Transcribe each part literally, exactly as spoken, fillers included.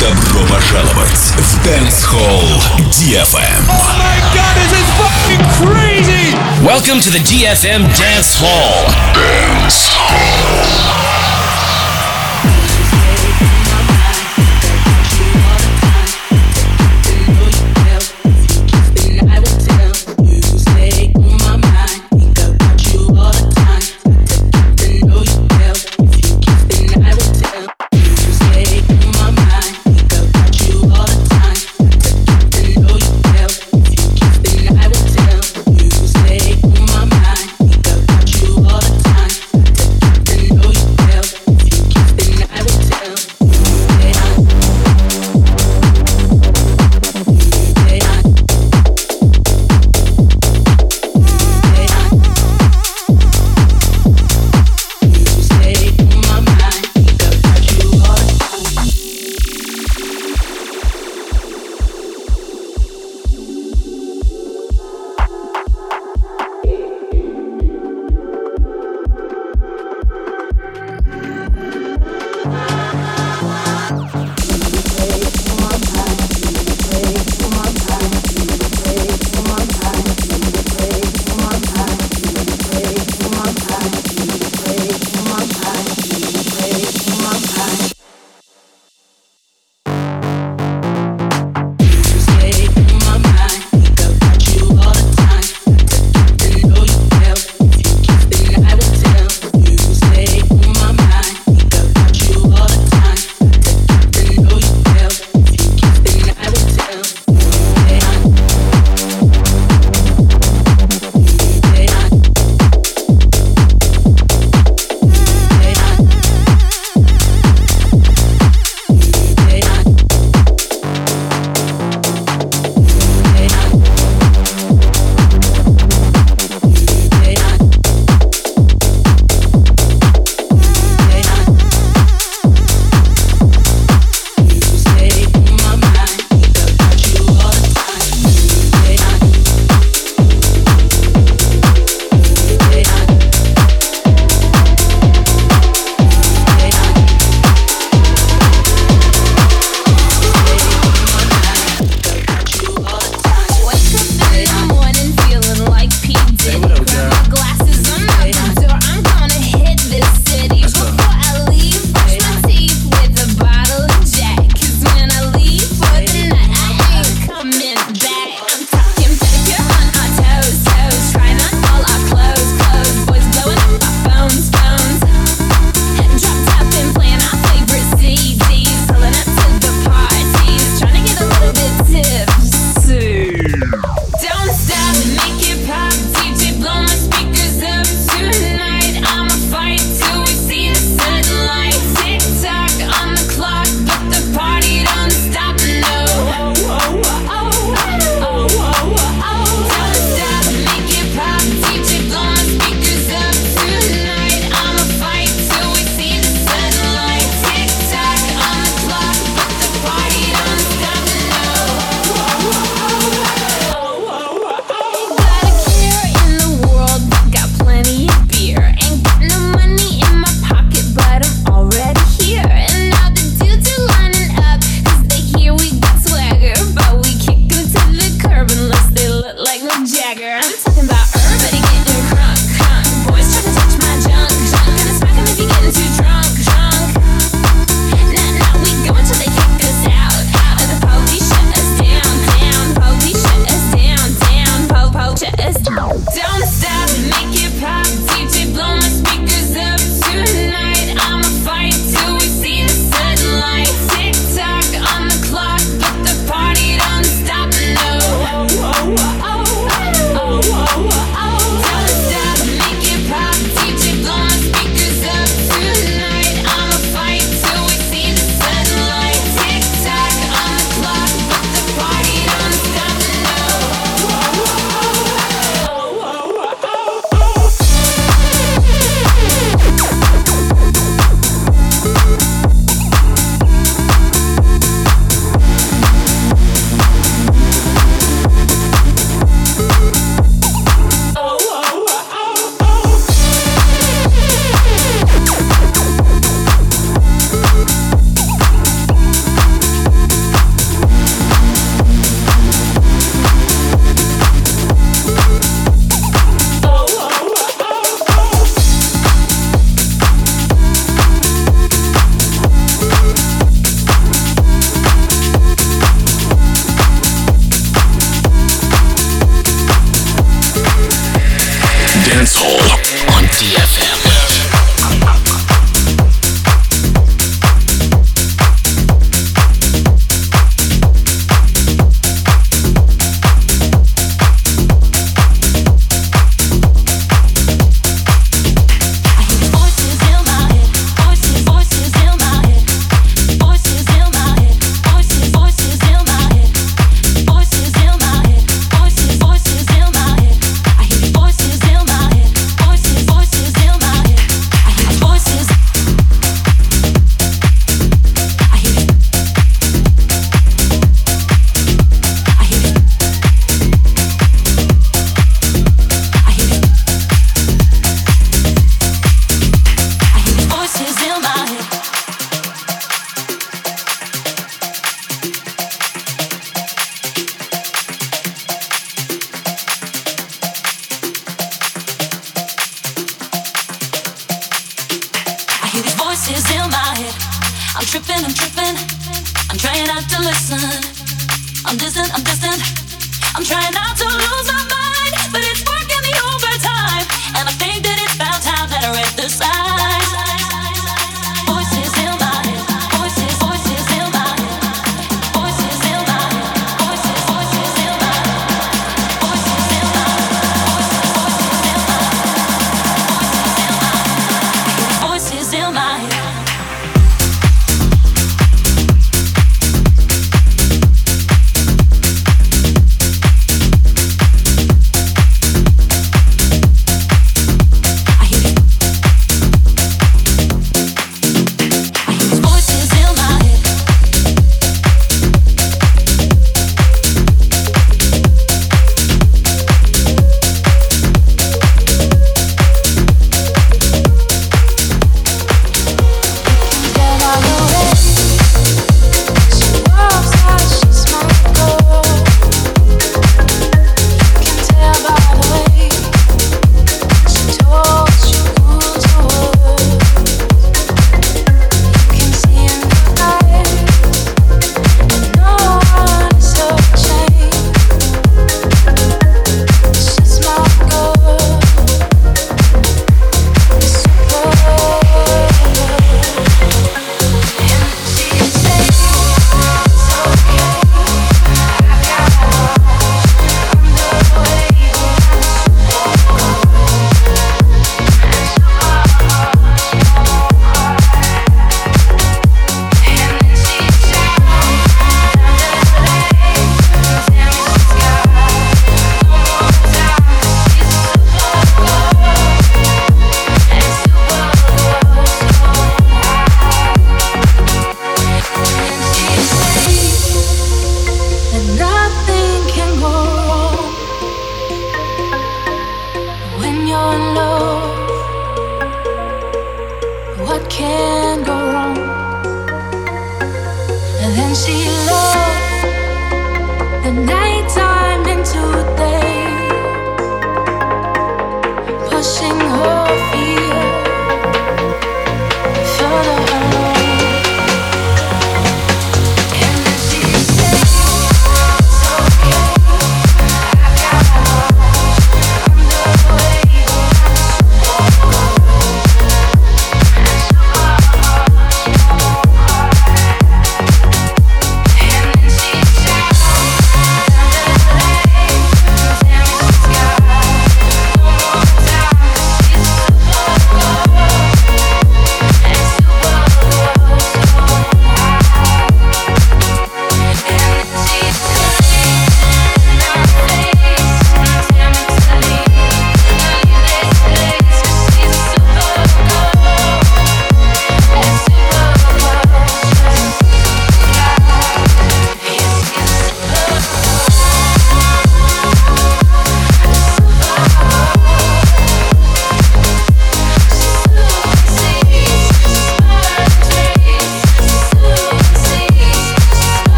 Добро пожаловать в Dance Hall ди эф эм. Oh my God, this is fucking crazy! Welcome to the ди эф эм Dance Hall. Dance Hall. Dance Hall on D F M.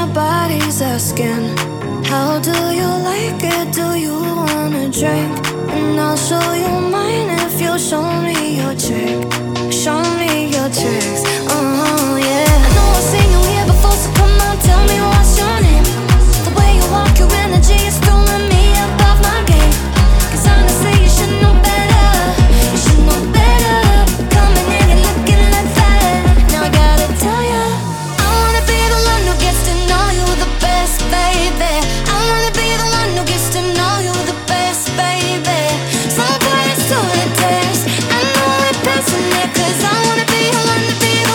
my body's asking, how do you like it? Do you wanna drink? And I'll show you mine if you show me your trick. Show me your tricks. Oh yeah. I know I've seen you here before, so come on, tell me what's your name. The way you walk, your energy is throwing me above my game. 'Cause honestly, you should know better. You should know better. Coming in and looking like that. Now I gotta tell ya, I wanna be the one who gets to know you the best, baby. I wanna be the one who gets to know you the best, baby. So dance to the dance. I know we're passing it, 'cause I wanna be the one to be the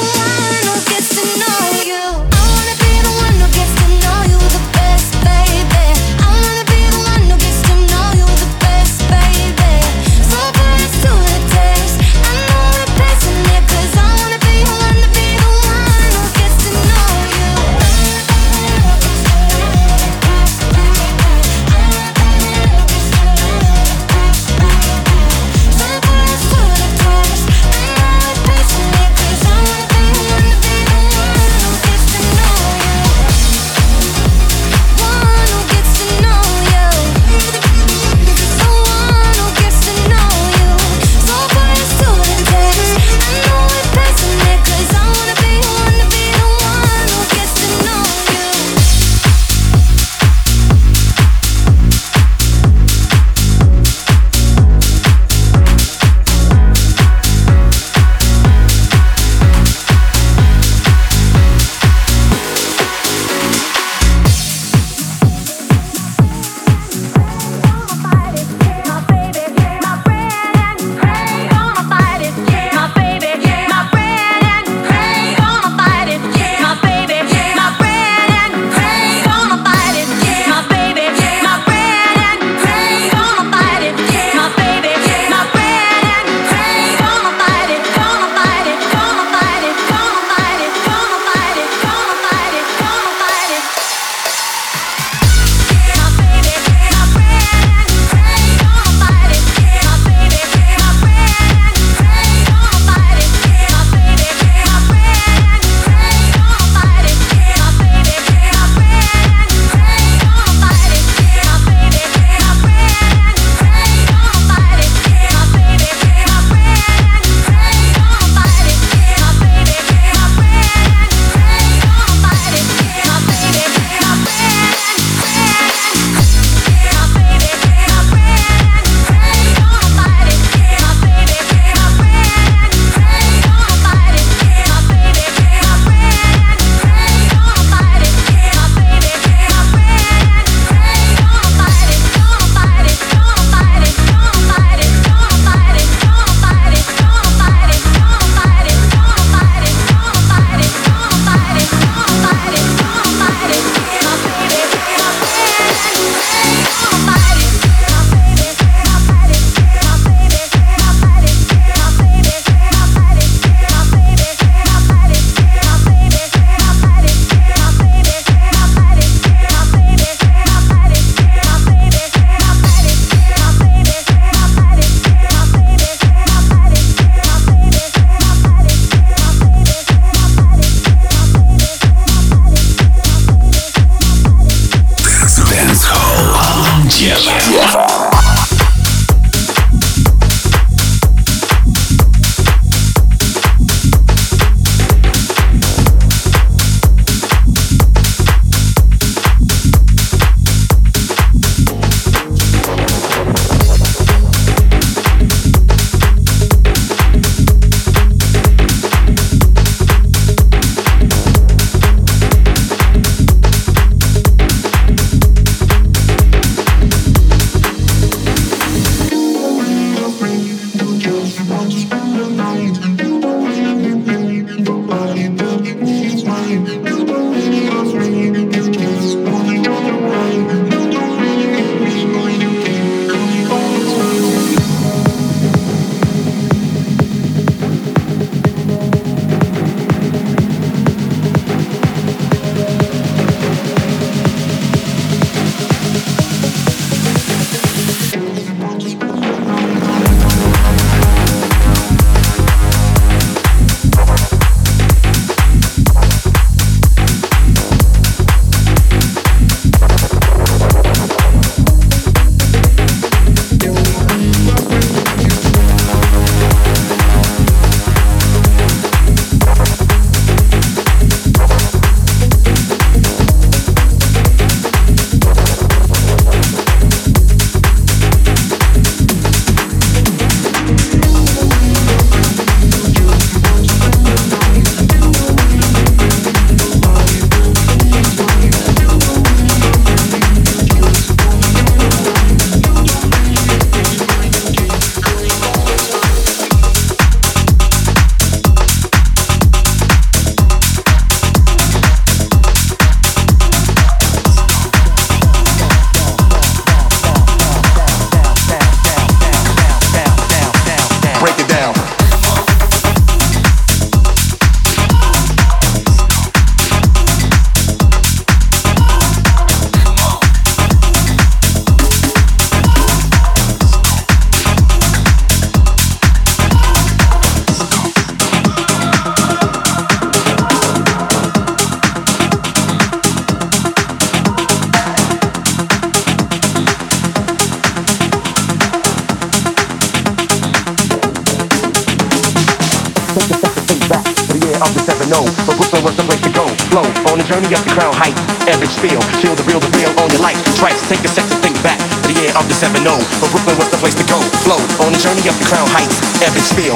think it's tough to think back to the year of the seven oh. But Brooklyn was the way to go, flow on the journey up the crown heights. Every spiel, feel the real, the real on your life. Twice, take a second, think back to the year of the seven oh. But Brooklyn was the place to go, flow on the journey up the crown heights. Every spiel,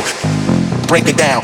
break it down.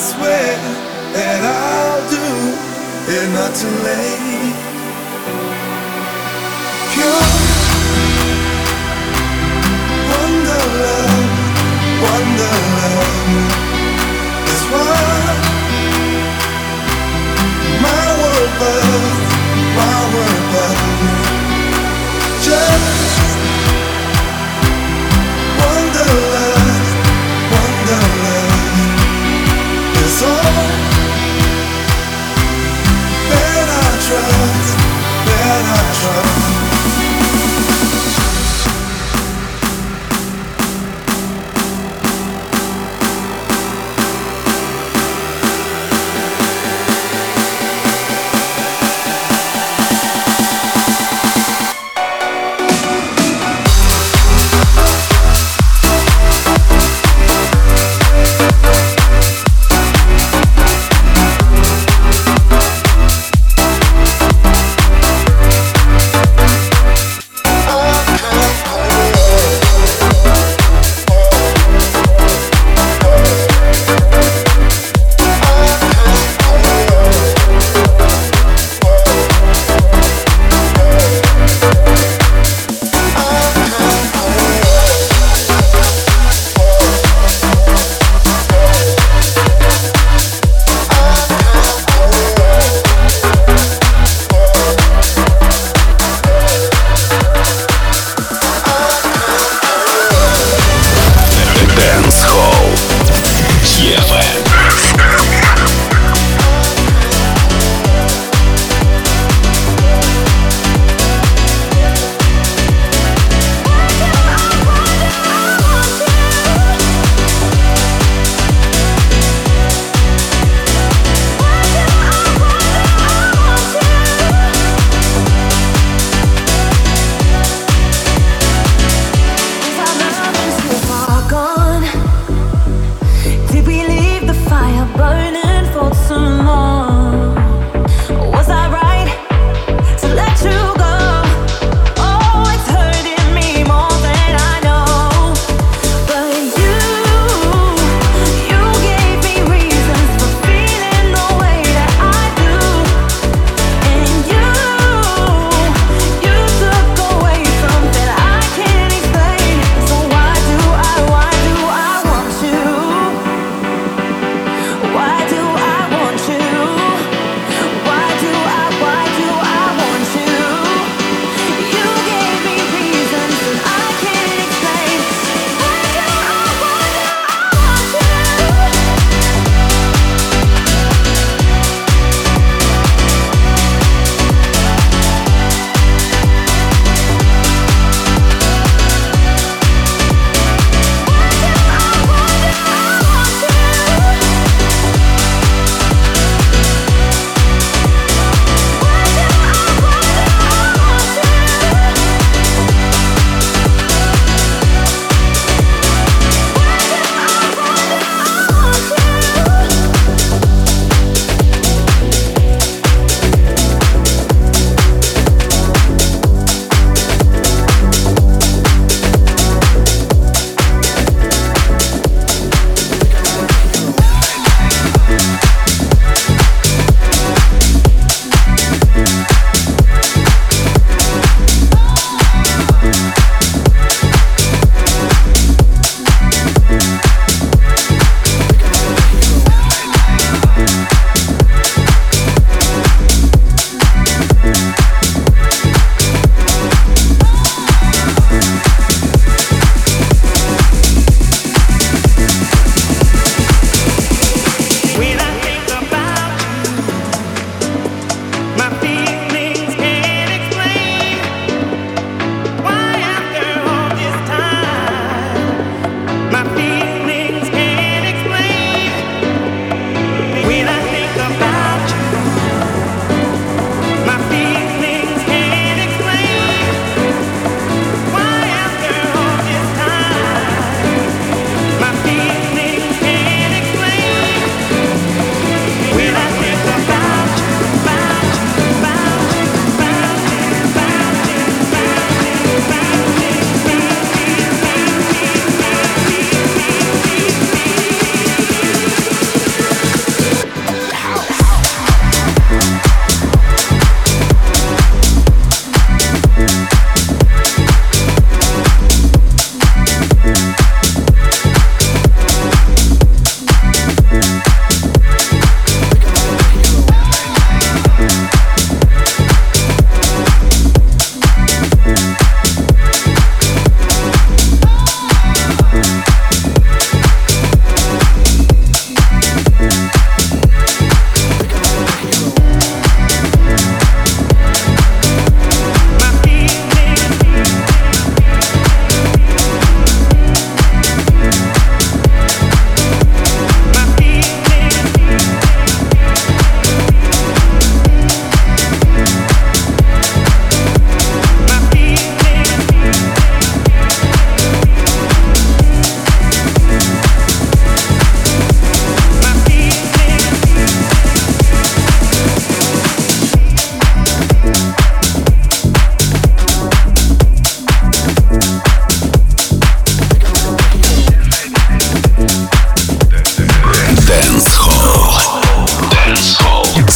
swear that I'll do it not too late. Pure wonderland, wonderland is what my world above, my world above. Just wonderland, wonderland is all that I trust, that I trust.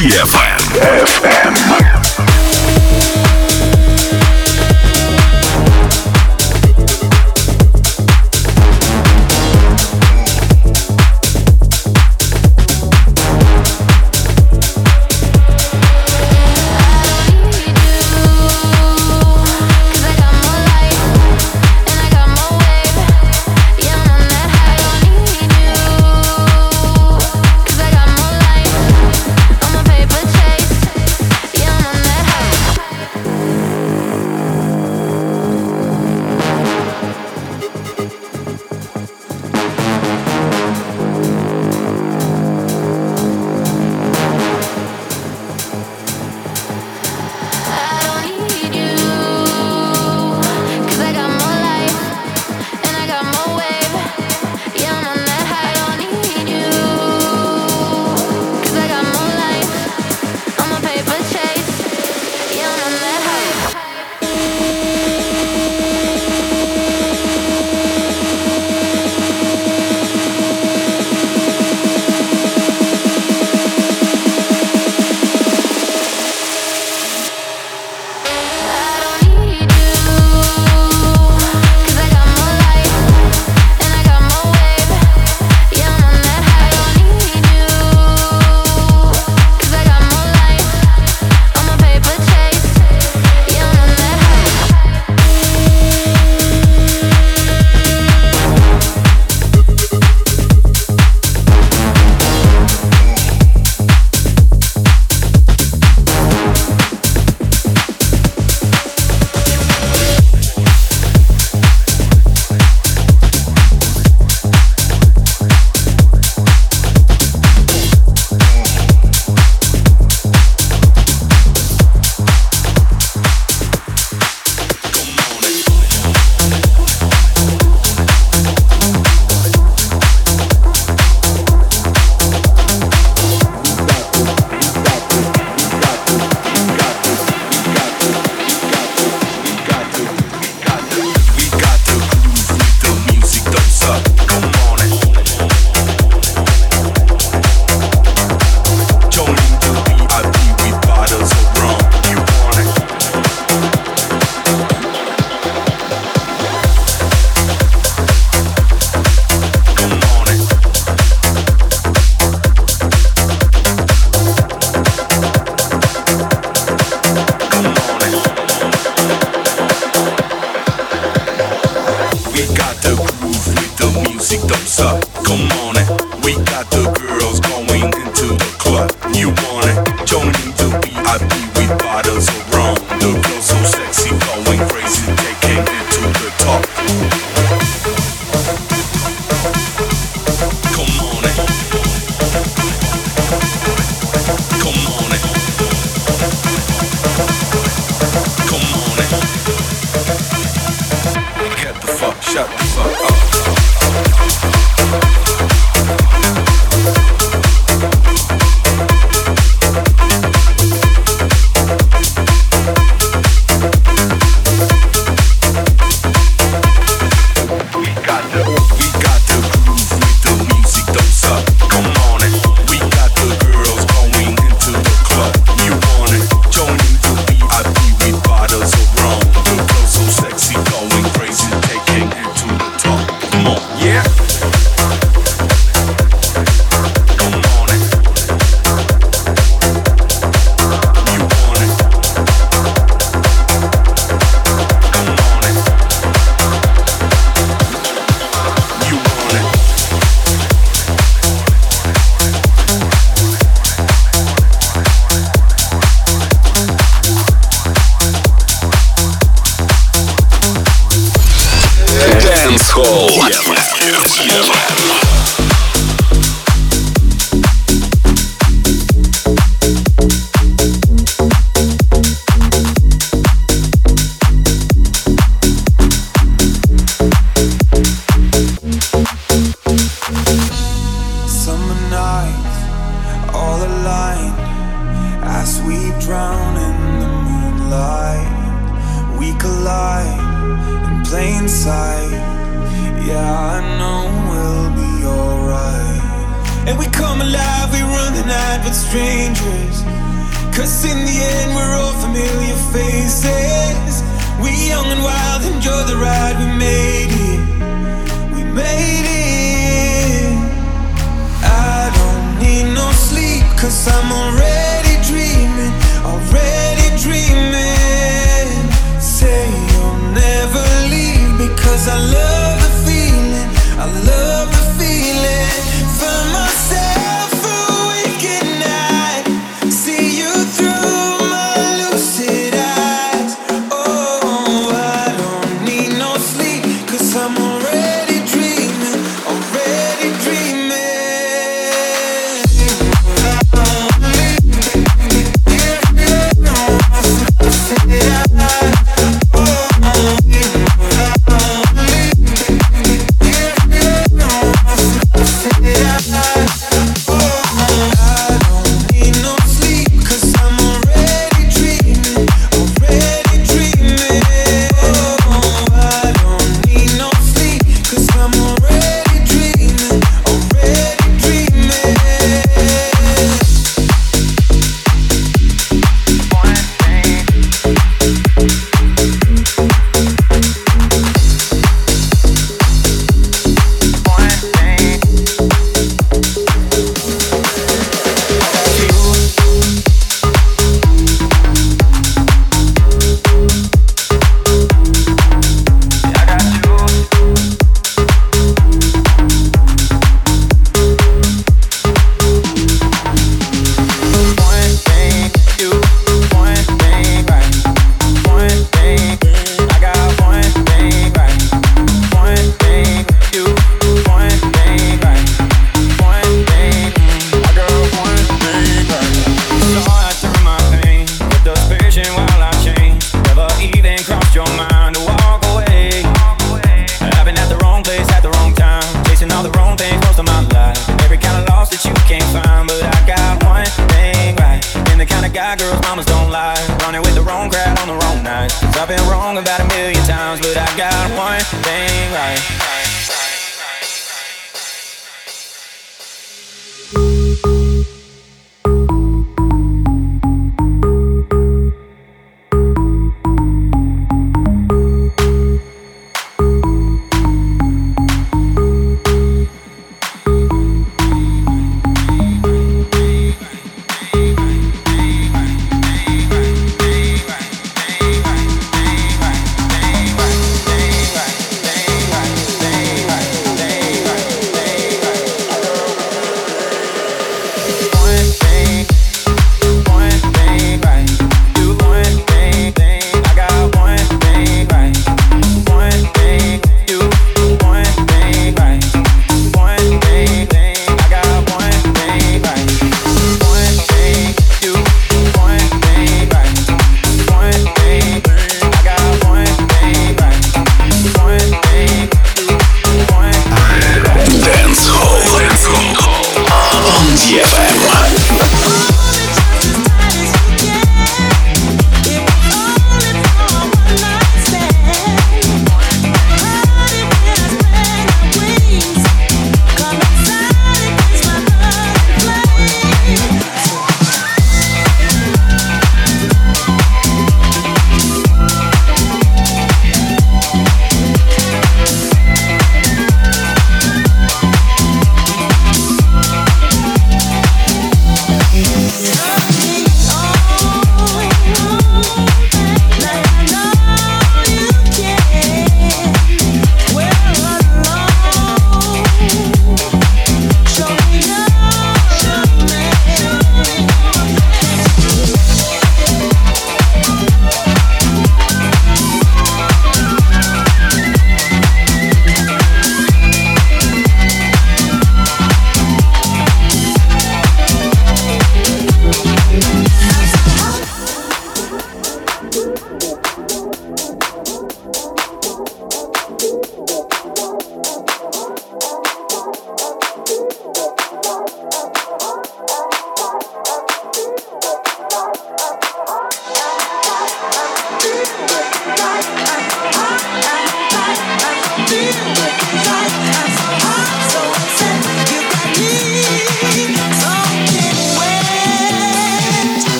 ди эф эм. with strangers, 'cause in the end we're all familiar faces. We young and wild, enjoy the ride, we made it, we made it. I don't need no sleep, 'cause I'm already dreaming, already dreaming. Say you'll never leave me, 'cause I love the feeling, I love the feeling. Find myself a weekend night, see you through my lucid eyes. Oh, I don't need no sleep, 'cause I'm already dreaming, already dreaming.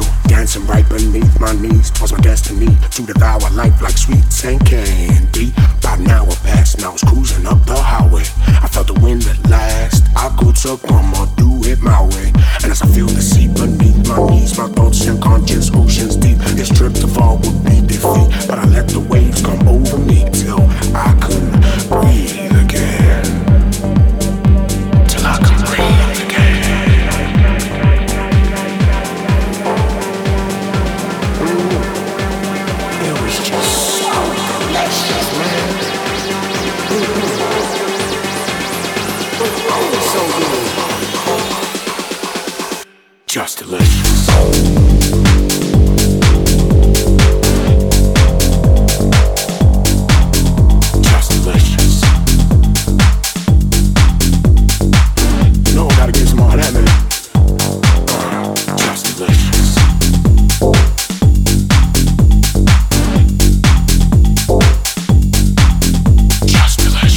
you, dancing right beneath my knees. Was my destiny to devour life like sweets and candy. About an hour past, now I was cruising up the highway. I felt the wind at last. I'll go to I'ma do it my way. And as I feel the sea beneath my knees, my thoughts and conscience, oceans deep. This trip to fall would be defeat, but I let the waves come over me till I couldn't breathe again. Just delicious. Just delicious. You know I gotta get some of that, man. Just delicious. Just delicious.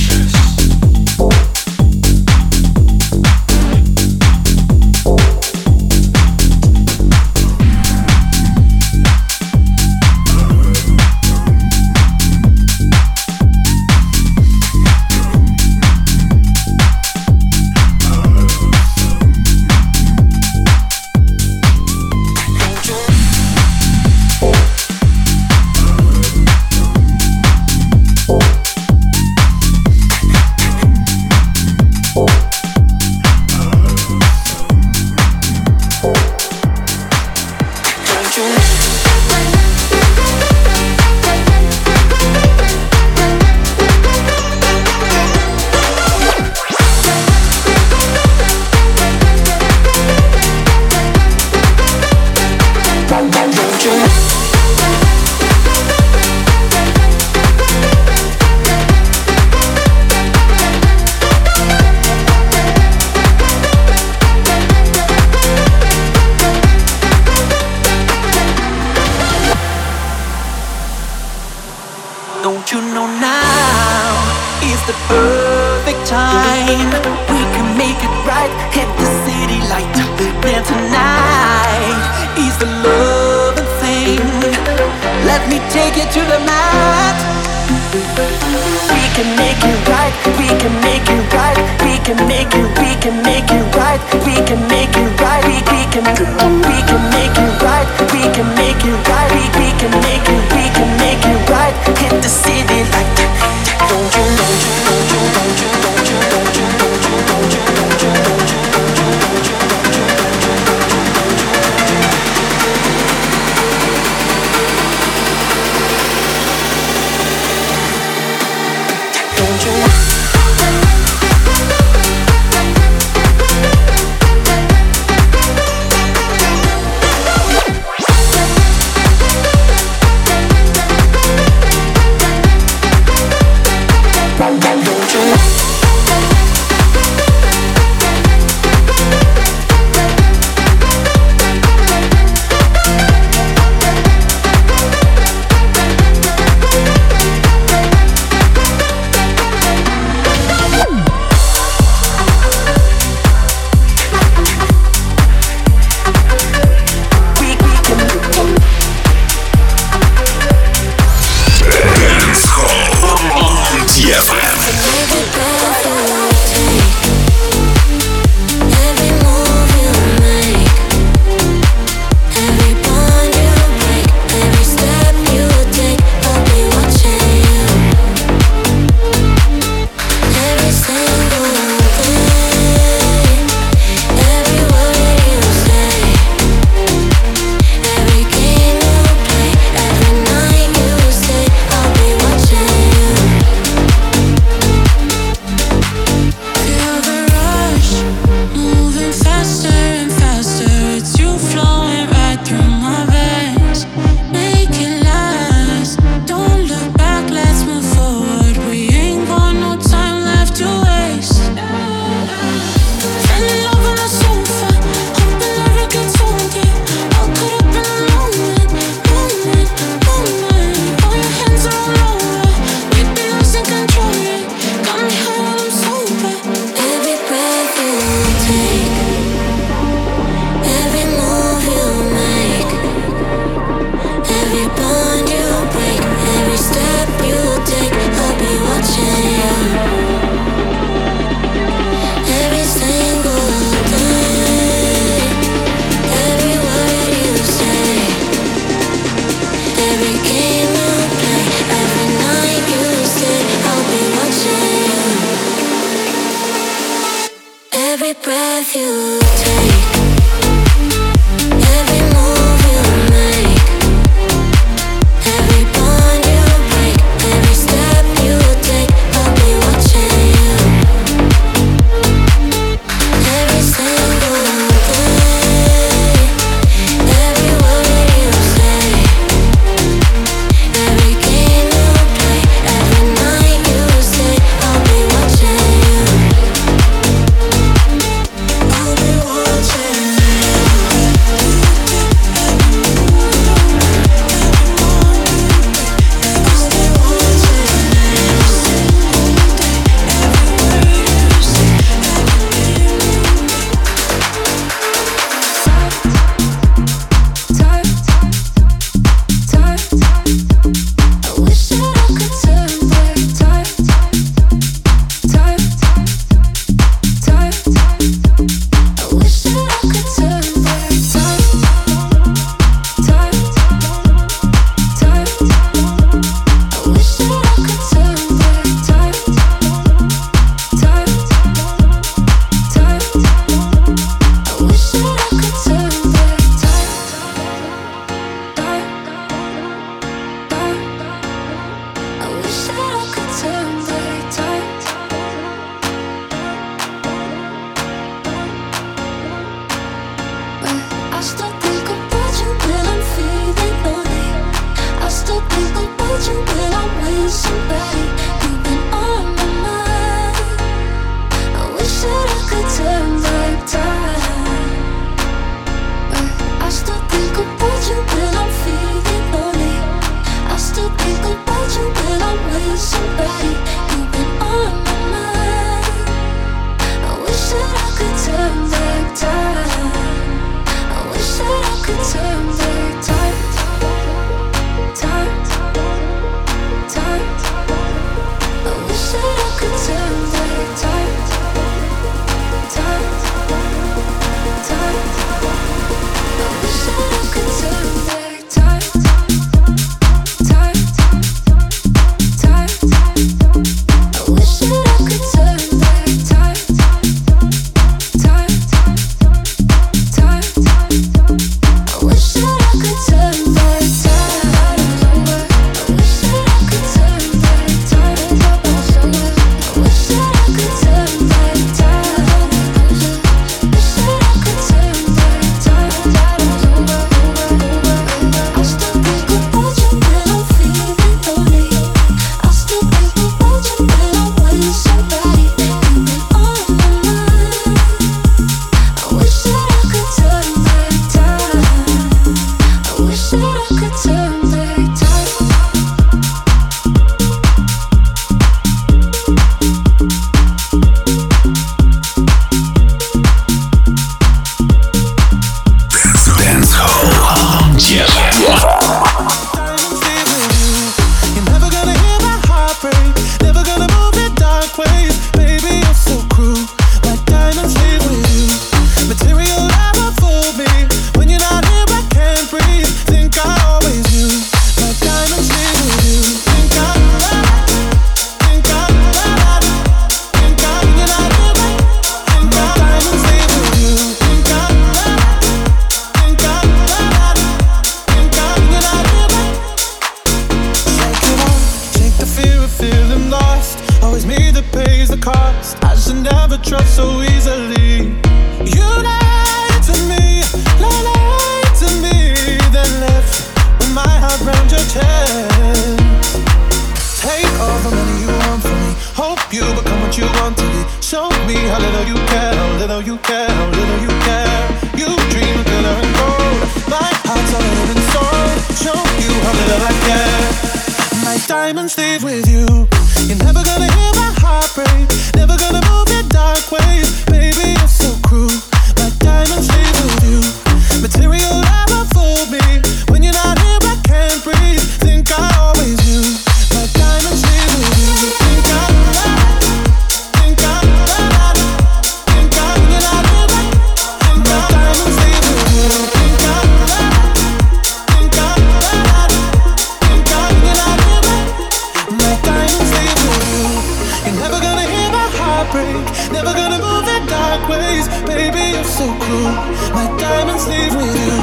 Never gonna move it down. dark ways, baby, you're so cool. My diamonds leave with you,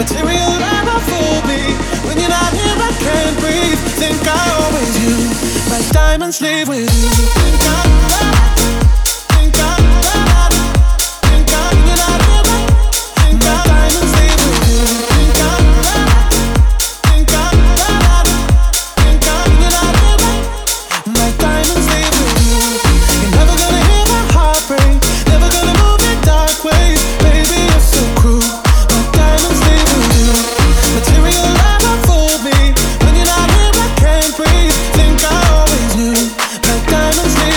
material and a fool me. When you're not here, I can't breathe. Think I owe you. My diamonds leave with you. Think I Diamonds.